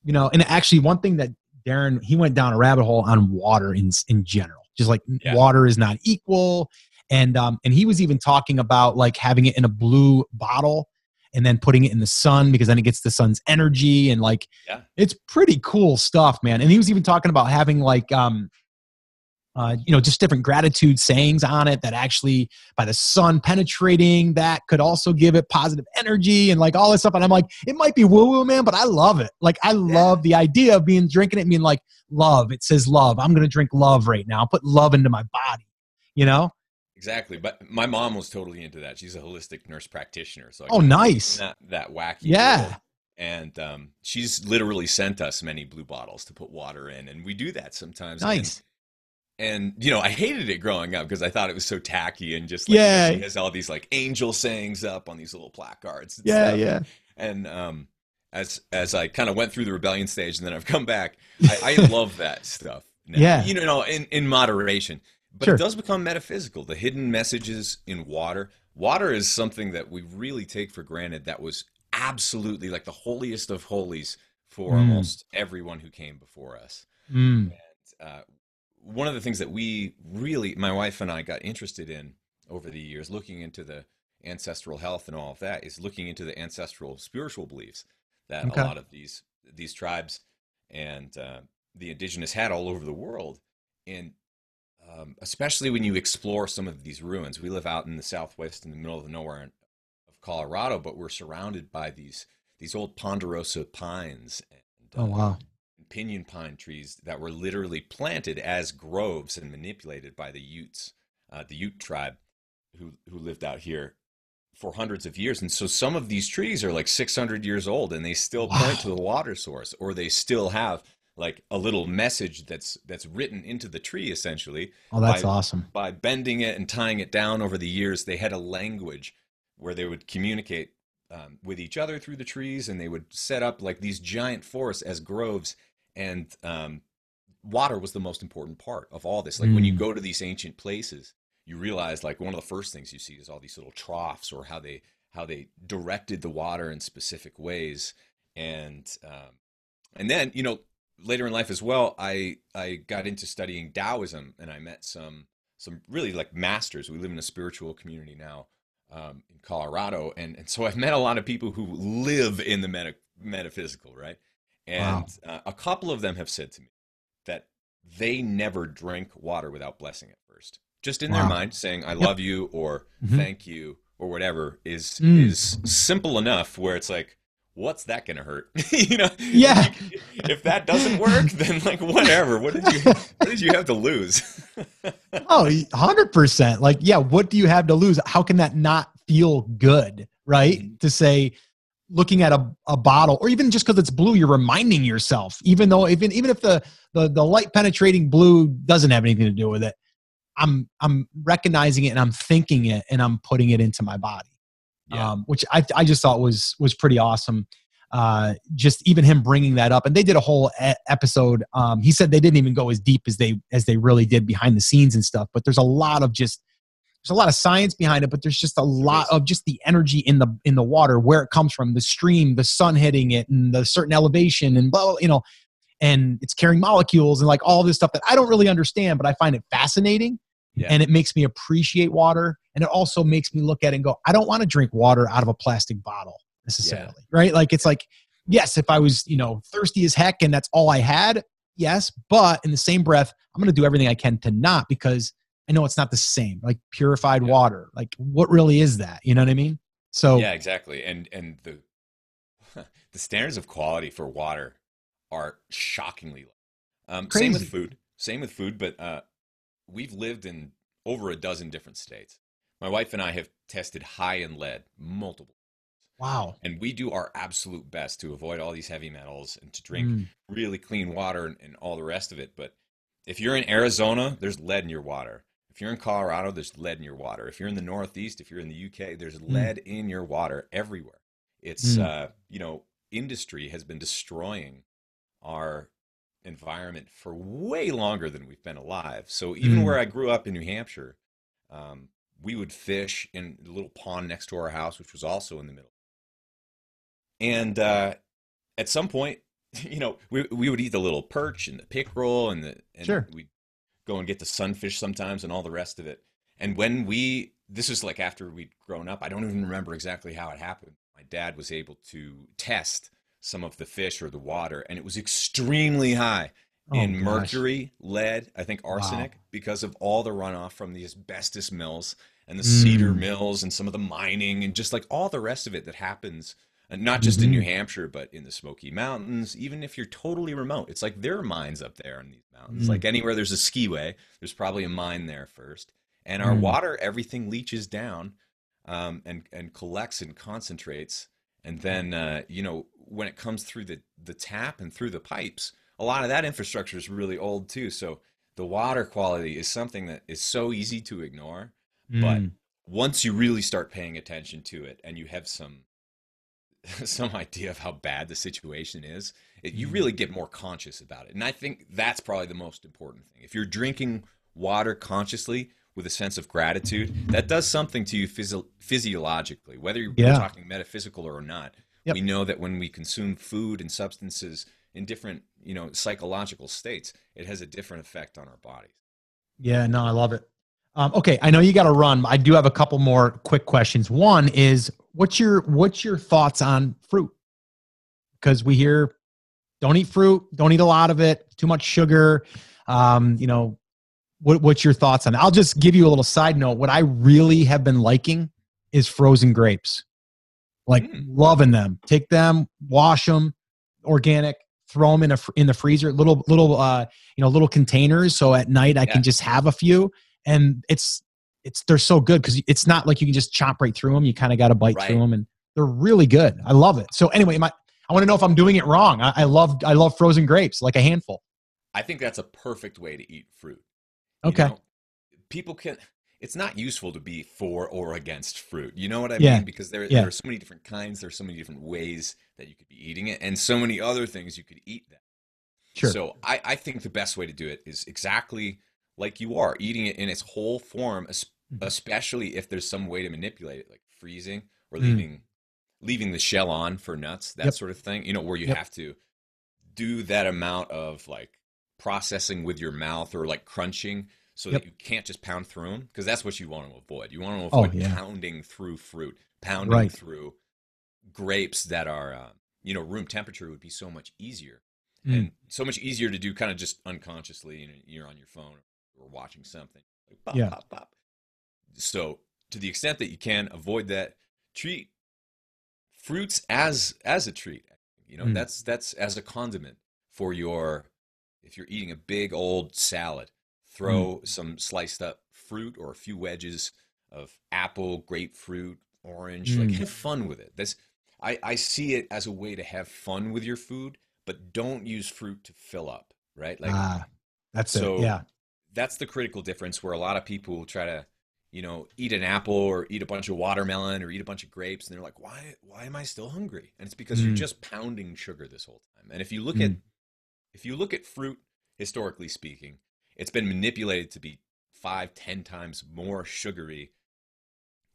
you know, and actually one thing that Darren, he went down a rabbit hole on water in, in general, just like yeah. water is not equal. And, um, and he was even talking about like having it in a blue bottle and then putting it in the sun, because then it gets the sun's energy, and like, yeah. it's pretty cool stuff, man. And he was even talking about having like, um, uh, you know, just different gratitude sayings on it that actually by the sun penetrating that could also give it positive energy and like all this stuff. And I'm like, it might be woo woo, man, but I love it. Like I love yeah. the idea of being drinking it and being like, love, it says love. I'm going to drink love right now. I'll put love into my body, you know? Exactly. But my mom was totally into that. She's a holistic nurse practitioner. So I oh, nice. That, that wacky. Yeah. World. And um, she's literally sent us many blue bottles to put water in. And we do that sometimes. Nice. And, and you know, I hated it growing up because I thought it was so tacky and just like, yeah. you know, she has all these like angel sayings up on these little placards. And yeah. Stuff. Yeah. And um, as, as I kind of went through the rebellion stage and then I've come back, I, I love that stuff. Now. Yeah. You know, in, in moderation. But sure. it does become metaphysical. The hidden messages in water. Water is something that we really take for granted that was absolutely like the holiest of holies for mm. almost everyone who came before us. Mm. And, uh, one of the things that we really, my wife and I got interested in over the years, looking into the ancestral health and all of that, is looking into the ancestral spiritual beliefs that okay. a lot of these these tribes and uh, the indigenous had all over the world. And Um, especially when you explore some of these ruins. We live out in the Southwest in the middle of nowhere in, of Colorado, but we're surrounded by these these old ponderosa pines and oh, wow. uh, pinyon pine trees that were literally planted as groves and manipulated by the Utes, uh, the Ute tribe, who who lived out here for hundreds of years. And so some of these trees are like six hundred years old, and they still wow. point to the water source, or they still have like a little message that's that's written into the tree, essentially. Oh, that's by, awesome. By bending it and tying it down over the years, they had a language where they would communicate um, with each other through the trees, and they would set up like these giant forests as groves. And um, water was the most important part of all this. Like mm. when you go to these ancient places, you realize like one of the first things you see is all these little troughs, or how they how they directed the water in specific ways. And um, and then, you know, later in life as well, I I got into studying Taoism, and I met some some really like masters. We live in a spiritual community now um, in Colorado, and and so I've met a lot of people who live in the meta, metaphysical, right? And wow. uh, a couple of them have said to me that they never drink water without blessing it first, just in wow. their mind, saying "I yep. love you" or mm-hmm. "Thank you" or whatever is mm. is simple enough where it's like, what's that going to hurt? You know, yeah. If, if that doesn't work, then like whatever. What did you what did you have to lose? Oh, one hundred percent. Like, yeah, what do you have to lose? How can that not feel good, right? Mm-hmm. To say, looking at a, a bottle, or even just because it's blue, you're reminding yourself, even though even even if the, the the light penetrating blue doesn't have anything to do with it, I'm I'm recognizing it, and I'm thinking it, and I'm putting it into my body. Yeah. Um, which I, I just thought was was pretty awesome. Uh, just even him bringing that up, and they did a whole e- episode. Um, he said they didn't even go as deep as they as they really did behind the scenes and stuff. But there's a lot of just there's a lot of science behind it. But there's just a lot of just the energy in the in the water, where it comes from, the stream, the sun hitting it, and the certain elevation, and blah, you know, and it's carrying molecules and like all this stuff that I don't really understand, but I find it fascinating. Yeah. And it makes me appreciate water. And it also makes me look at it and go, I don't want to drink water out of a plastic bottle necessarily. Yeah. Right. Like, it's like, yes, if I was, you know, thirsty as heck and that's all I had. Yes. But in the same breath, I'm going to do everything I can to not, because I know it's not the same, like purified yeah. water. Like, what really is that? You know what I mean? So yeah, exactly. And, and the, the standards of quality for water are shockingly low. Um, same with food, same with food, but, uh, we've lived in over a dozen different states. My wife and I have tested high in lead multiple times. Wow. And we do our absolute best to avoid all these heavy metals and to drink mm. really clean water and, and all the rest of it. But if you're in Arizona, there's lead in your water. If you're in Colorado, there's lead in your water. If you're in the Northeast, if you're in the U K, there's mm. lead in your water everywhere. It's, mm. uh, you know, industry has been destroying our environment for way longer than we've been alive. So even mm. where I grew up in New Hampshire, um, we would fish in a little pond next to our house, which was also in the middle. And uh, at some point, you know, we we would eat the little perch and the pickerel, and the and sure. we'd go and get the sunfish sometimes and all the rest of it. And when we, this was like after we'd grown up, I don't even remember exactly how it happened. My dad was able to test some of the fish or the water, and it was extremely high oh, in gosh. mercury, lead, I think arsenic, wow. because of all the runoff from the asbestos mills and the mm. cedar mills and some of the mining and just like all the rest of it that happens, and not just mm-hmm. in New Hampshire, but in the Smoky Mountains. Even if you're totally remote, it's like there are mines up there in these mountains. Mm. Like anywhere there's a skiway, there's probably a mine there first. And our mm. water, everything leaches down um, and, and collects and concentrates. And then, uh, you know, when it comes through the, the tap and through the pipes, a lot of that infrastructure is really old too. So the water quality is something that is so easy to ignore. Mm. But once you really start paying attention to it and you have some some idea of how bad the situation is, it, you really get more conscious about it. And I think that's probably the most important thing. If you're drinking water consciously with a sense of gratitude, that does something to you physio- physiologically, whether you're yeah. talking metaphysical or not. Yep. We know that when we consume food and substances in different, you know, psychological states, it has a different effect on our bodies. Yeah, no, I love it. Um, okay, I know you got to run. I do have a couple more quick questions. One is, what's your what's your thoughts on fruit? Because we hear, don't eat fruit, don't eat a lot of it, too much sugar, um, you know, What, what's your thoughts on that? I'll just give you a little side note. What I really have been liking is frozen grapes. Like mm. loving them. Take them, wash them, organic, throw them in a in the freezer, little little uh, you know, little containers, so at night I yeah. can just have a few, and it's it's, they're so good because it's not like you can just chop right through them. You kind of got to bite right. through them, and they're really good. I love it. So anyway, my, I want to know if I'm doing it wrong. I, I love, I love frozen grapes, like a handful. I think that's a perfect way to eat fruit. Okay. You know, people can, it's not useful to be for or against fruit. You know what I yeah. mean? Because there, yeah. there are so many different kinds. There's so many different ways that you could be eating it, and so many other things you could eat that. Sure. So I, I think the best way to do it is exactly like you are, eating it in its whole form, especially if there's some way to manipulate it, like freezing or leaving mm. leaving the shell on for nuts, that yep. sort of thing, you know, where you yep. have to do that amount of like processing with your mouth or like crunching so yep. that you can't just pound through them, because that's what you want to avoid. You want to avoid oh, yeah. pounding through fruit, pounding right. through grapes that are, uh, you know, room temperature would be so much easier. And mm. so much easier to do kind of just unconsciously, and you know, you're on your phone or watching something. Like, pop, yeah. pop, pop. So to the extent that you can avoid that, treat fruits as as a treat. You know, mm. that's that's as a condiment for your, if you're eating a big old salad, throw mm. some sliced up fruit or a few wedges of apple, grapefruit, orange. Mm. Like, have fun with it. That's I, I see it as a way to have fun with your food. But don't use fruit to fill up, right? Like, ah, that's so it. Yeah, that's the critical difference, where a lot of people try to, you know, eat an apple or eat a bunch of watermelon or eat a bunch of grapes, and they're like, why, why am I still hungry? And it's because mm. you're just pounding sugar this whole time. And if you look mm. at, if you look at fruit, historically speaking, it's been manipulated to be five, ten times more sugary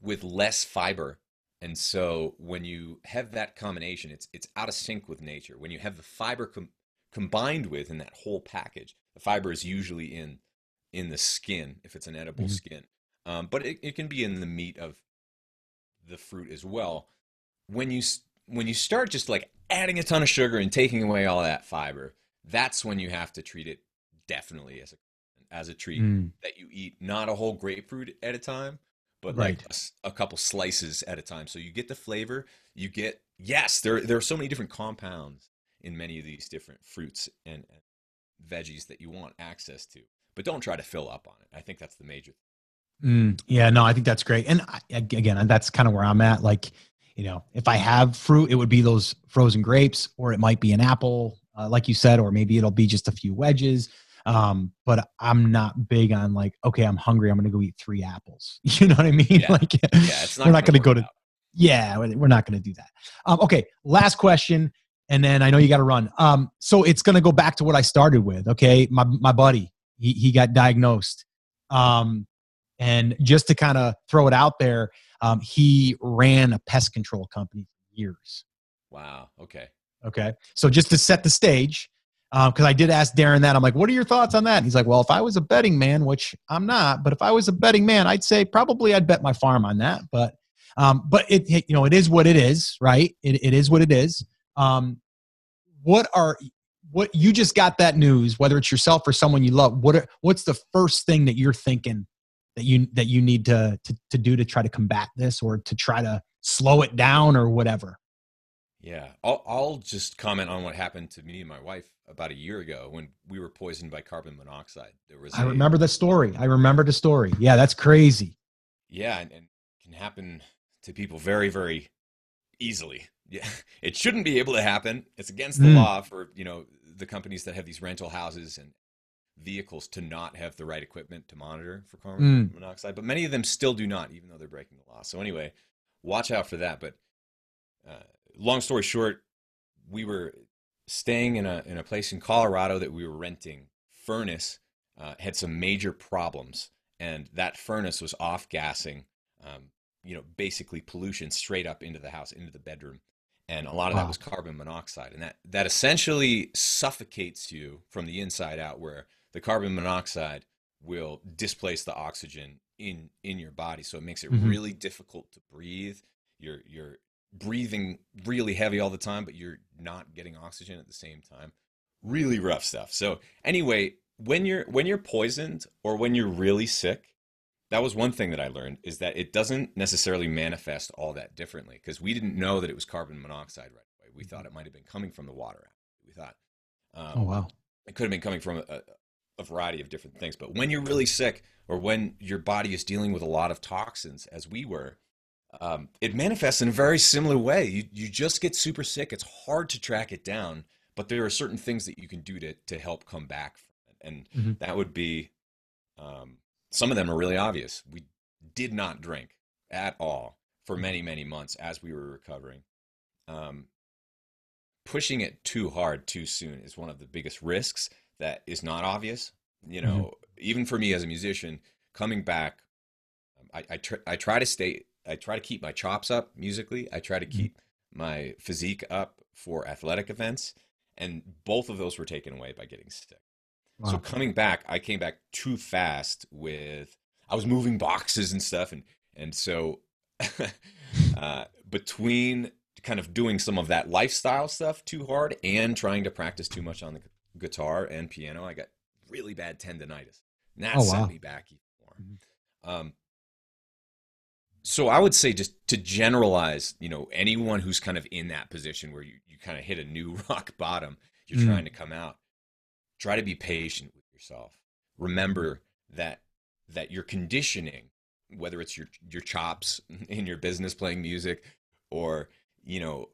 with less fiber. And so when you have that combination, it's it's out of sync with nature. When you have the fiber com combined with in that whole package, the fiber is usually in in the skin, if it's an edible mm-hmm. skin. Um, but it, it can be in the meat of the fruit as well. When you, when you start just like adding a ton of sugar and taking away all that fiber, that's when you have to treat it definitely as a, as a treat mm. that you eat, not a whole grapefruit at a time, but right. like a, a couple slices at a time. So you get the flavor, you get, yes, there, there are so many different compounds in many of these different fruits and, and veggies that you want access to, but don't try to fill up on it. I think that's the major thing. Mm, yeah, no, I think that's great. And I, again, that's kind of where I'm at. Like, you know, if I have fruit, it would be those frozen grapes, or it might be an apple, uh, like you said, or maybe it'll be just a few wedges. Um, but I'm not big on like, okay, I'm hungry, I'm going to go eat three apples. You know what I mean? Yeah. Like, yeah, it's not we're not going to go to, out. yeah, we're not going to do that. Um, okay. Last question. And then I know you got to run. Um, so it's going to go back to what I started with. Okay. My, my buddy, he, he got diagnosed. Um, and just to kind of throw it out there, um, he ran a pest control company for years. Wow. Okay. Okay. So just to set the stage, because um, I did ask Darren that. I'm like, what are your thoughts on that? And he's like, well, if I was a betting man, which I'm not, but if I was a betting man, I'd say probably I'd bet my farm on that. But, um, but it, it, you know, it is what it is, right? It, it is what it is. Um, what are, what you just got that news, whether it's yourself or someone you love, what are, what's the first thing that you're thinking that you, that you need to, to, to do to try to combat this, or to try to slow it down or whatever? Yeah, I'll, I'll just comment on what happened to me and my wife about a year ago when we were poisoned by carbon monoxide. There was I a, remember the story. I remember the story. Yeah, that's crazy. Yeah, and, and it can happen to people very, very easily. Yeah, it shouldn't be able to happen. It's against the mm. law for, you know, the companies that have these rental houses and vehicles to not have the right equipment to monitor for carbon mm. monoxide. But many of them still do not, even though they're breaking the law. So anyway, watch out for that. But uh, long story short, we were staying in a, in a place in Colorado that we were renting. Furnace uh, had some major problems, and that furnace was off-gassing, um, you know, basically pollution straight up into the house, into the bedroom. And a lot of wow. that was carbon monoxide. And that, that essentially suffocates you from the inside out, where the carbon monoxide will displace the oxygen in, in your body. So it makes it mm-hmm. really difficult to breathe. You're, you're, breathing really heavy all the time, but you're not getting oxygen at the same time. Really rough stuff. So anyway, when you're when you're poisoned or when you're really sick, that was one thing that I learned, is that it doesn't necessarily manifest all that differently, because we didn't know that it was carbon monoxide right away. We thought it might have been coming from the water. We thought, um, oh wow, it could have been coming from a, a variety of different things. But when you're really sick or when your body is dealing with a lot of toxins, as we were, um, it manifests in a very similar way. You, you just get super sick. It's hard to track it down, but there are certain things that you can do to, to help come back from it. And mm-hmm. that would be, um, some of them are really obvious. We did not drink at all for many, many months as we were recovering. Um, pushing it too hard too soon is one of the biggest risks that is not obvious. You know, mm-hmm. even for me as a musician, coming back, I, I, tr I try to stay, I try to keep my chops up musically. I try to mm-hmm. keep my physique up for athletic events. And both of those were taken away by getting sick. Wow. So coming back, I came back too fast with, I was moving boxes and stuff. And, and so uh, between kind of doing some of that lifestyle stuff too hard and trying to practice too much on the guitar and piano, I got really bad tendonitis. And that oh, wow. sent me back even more. Mm-hmm. um, so I would say, just to generalize, you know, anyone who's kind of in that position where you, you kind of hit a new rock bottom, you're mm-hmm. trying to come out, try to be patient with yourself. Remember that, that your conditioning, whether it's your, your chops in your business playing music, or, you know,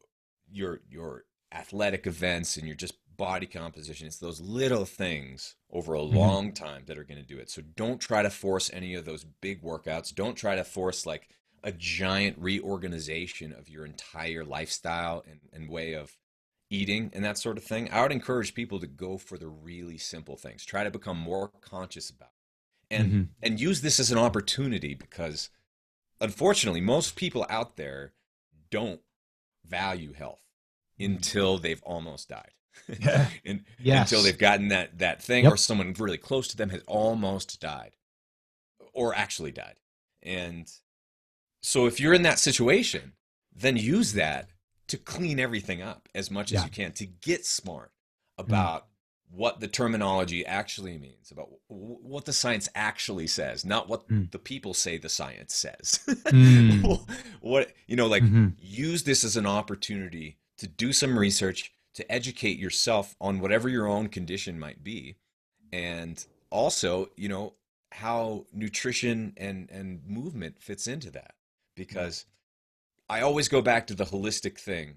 your, your athletic events and your just body composition, it's those little things over a mm-hmm. long time that are going to do it. So don't try to force any of those big workouts. Don't try to force like a giant reorganization of your entire lifestyle and, and way of eating and that sort of thing. I would encourage people to go for the really simple things. Try to become more conscious about it. And, mm-hmm. and use this as an opportunity, because unfortunately, most people out there don't value health until they've almost died. Yeah. and, yes. Until they've gotten that, that thing yep. or someone really close to them has almost died or actually died. And so if you're in that situation, then use that to clean everything up as much yeah. as you can, to get smart about mm. what the terminology actually means, about what the science actually says, not what mm. the people say the science says. mm. What, you know, like mm-hmm. use this as an opportunity to do some research, to educate yourself on whatever your own condition might be. And also, you know, how nutrition and, and movement fits into that, because I always go back to the holistic thing.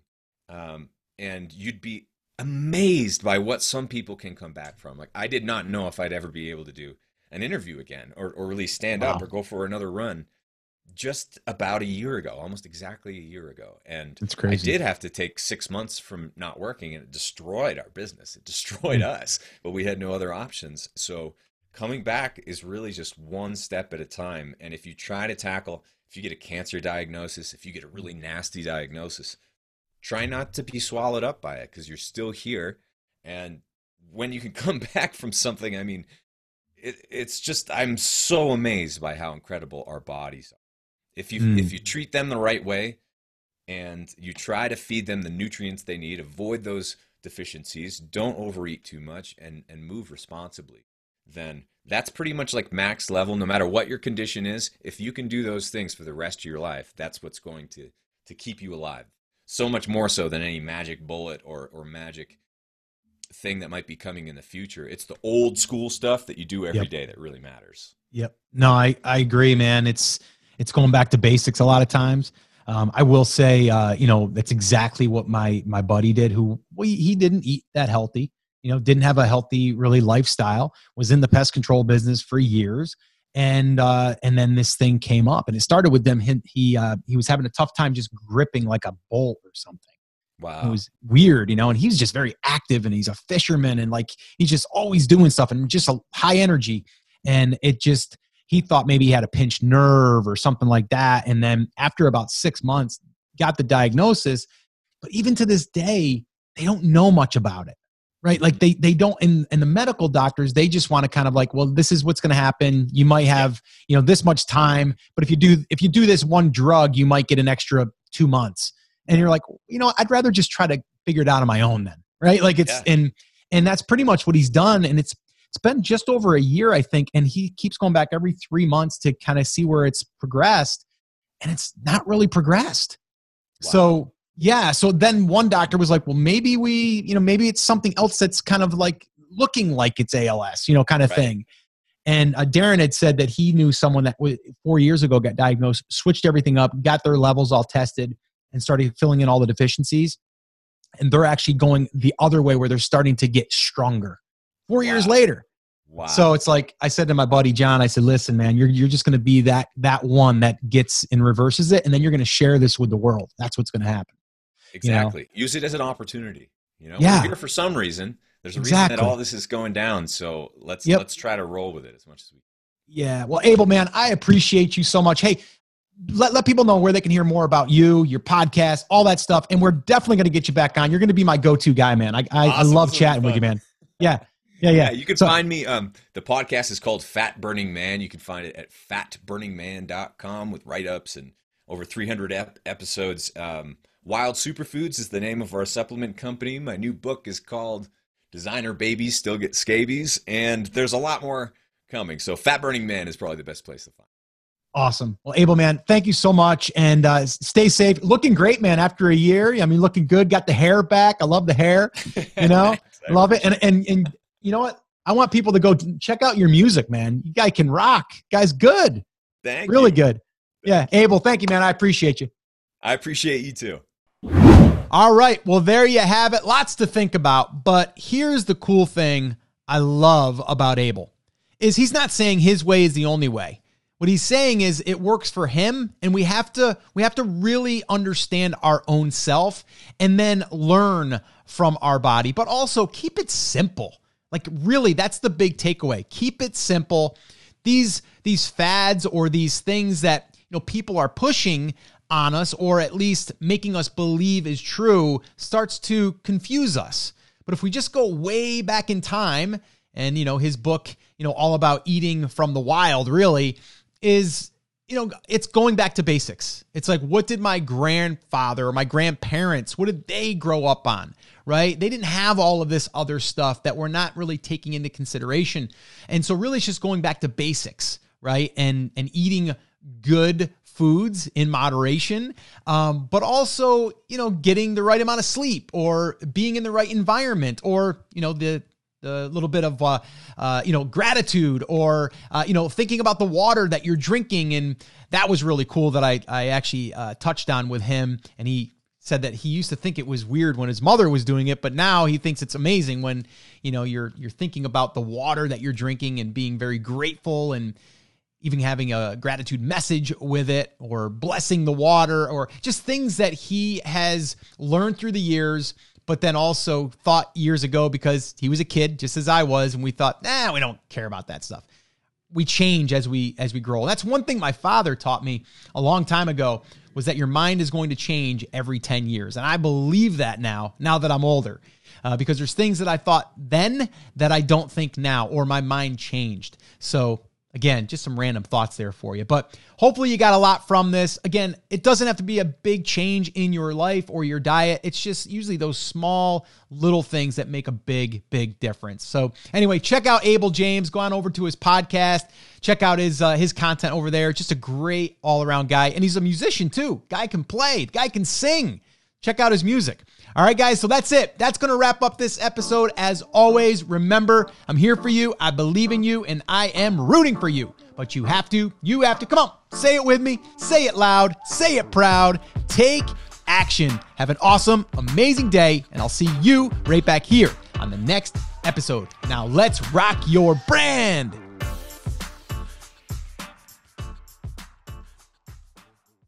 Um, and you'd be amazed by what some people can come back from. Like, I did not know if I'd ever be able to do an interview again, or, or really stand wow. up or go for another run, just about a year ago, almost exactly a year ago. And that's crazy. I did have to take six months from not working, and it destroyed our business. It destroyed mm. us, but we had no other options. So coming back is really just one step at a time. And if you try to tackle, if you get a cancer diagnosis, if you get a really nasty diagnosis, try not to be swallowed up by it, because you're still here. And when you can come back from something, I mean, it, it's just, I'm so amazed by how incredible our bodies are. If you, mm. if you treat them the right way and you try to feed them the nutrients they need, avoid those deficiencies, don't overeat too much, and, and move responsibly, then that's pretty much like max level. No matter what your condition is, if you can do those things for the rest of your life, that's what's going to, to keep you alive. So much more so than any magic bullet or, or magic thing that might be coming in the future. It's the old school stuff that you do every yep. day that really matters. Yep. No, I, I agree, man. It's, It's going back to basics a lot of times. Um, I will say, uh, you know, that's exactly what my my buddy did, who well, he didn't eat that healthy, you know, didn't have a healthy really lifestyle, was in the pest control business for years. And uh, and then this thing came up, and it started with them. He he, uh, he was having a tough time just gripping like a bolt or something. Wow. It was weird, you know, and he's just very active, and he's a fisherman, and like, he's just always doing stuff and just a high energy. And it just, he thought maybe he had a pinched nerve or something like that. And then after about six months, got the diagnosis. But even to this day, they don't know much about it, right? Like they, they don't, and, and the medical doctors, they just want to kind of like, well, this is what's going to happen. You might have, you know, this much time, but if you do, if you do this one drug, you might get an extra two months. And you're like, you know, I'd rather just try to figure it out on my own then, right? Like it's, yeah. and, and that's pretty much what he's done. And it's, It's been just over a year, I think, and he keeps going back every three months to kind of see where it's progressed, and it's not really progressed. Wow. So yeah. So then one doctor was like, well, maybe we, you know, maybe it's something else that's kind of like looking like it's A L S, you know, kind of right. thing. And uh, Darren had said that he knew someone that w- four years ago got diagnosed, switched everything up, got their levels all tested, and started filling in all the deficiencies. And they're actually going the other way where they're starting to get stronger four wow. years later. Wow. So it's like, I said to my buddy, John, I said, listen, man, you're, you're just going to be that, that one that gets and reverses it. And then you're going to share this with the world. That's what's going to happen. Exactly. You know? Use it as an opportunity. You know, yeah. we're here for some reason. There's a exactly. reason that all this is going down. So let's, yep. let's try to roll with it as much as we can. Yeah. Well, Abel, man, I appreciate you so much. Hey, let, let people know where they can hear more about you, your podcast, all that stuff. And we're definitely going to get you back on. You're going to be my go-to guy, man. I, I, awesome. I love chatting with you, man. Yeah. Yeah, yeah. yeah, you can so, find me. Um, the podcast is called Fat Burning Man. You can find it at fat burning man dot com with write-ups and over three hundred ep- episodes. Um, Wild Superfoods is the name of our supplement company. My new book is called Designer Babies Still Get Scabies, and there's a lot more coming. So Fat Burning Man is probably the best place to find. Awesome. Well, Abel, man, thank you so much, and uh, stay safe. Looking great, man, after a year. I mean, looking good. Got the hair back. I love the hair, you know. Love it. And and and you know what? I want people to go check out your music, man. You guys can rock. You guys, good. Thank really you. Really good. Yeah. Abel, thank you, man. I appreciate you. I appreciate you too. All right. Well, there you have it. Lots to think about. But here's the cool thing I love about Abel is he's not saying his way is the only way. What he's saying is it works for him, and we have to we have to really understand our own self and then learn from our body, but also keep it simple. Like, really, that's the big takeaway. Keep it simple. These these fads or these things that, you know, people are pushing on us, or at least making us believe is true, starts to confuse us. But if we just go way back in time, and, you know, his book, you know, all about eating from the wild really is, you know, it's going back to basics. It's like, what did my grandfather or my grandparents, what did they grow up on, right? They didn't have all of this other stuff that we're not really taking into consideration. And so really it's just going back to basics, right? And and eating good foods in moderation, um, but also, you know, getting the right amount of sleep or being in the right environment or, you know, the a little bit of, uh, uh, you know, gratitude or, uh, you know, thinking about the water that you're drinking. And that was really cool that I, I actually uh, touched on with him. And he said that he used to think it was weird when his mother was doing it, but now he thinks it's amazing when, you know, you're, you're thinking about the water that you're drinking and being very grateful and even having a gratitude message with it or blessing the water or just things that he has learned through the years, but then also thought years ago because he was a kid, just as I was, and we thought, nah, we don't care about that stuff. We change as we as we grow. And that's one thing my father taught me a long time ago was that your mind is going to change every ten years. And I believe that now, now that I'm older, uh, because there's things that I thought then that I don't think now, or my mind changed. So again, just some random thoughts there for you. But hopefully you got a lot from this. Again, it doesn't have to be a big change in your life or your diet. It's just usually those small little things that make a big, big difference. So anyway, check out Abel James. Go on over to his podcast. Check out his uh, his content over there. Just a great all-around guy. And he's a musician too. Guy can play. The guy can sing. Check out his music. All right, guys, so that's it. That's going to wrap up this episode. As always, remember, I'm here for you. I believe in you, and I am rooting for you. But you have to. You have to. Come on. Say it with me. Say it loud. Say it proud. Take action. Have an awesome, amazing day, and I'll see you right back here on the next episode. Now, let's rock your brand.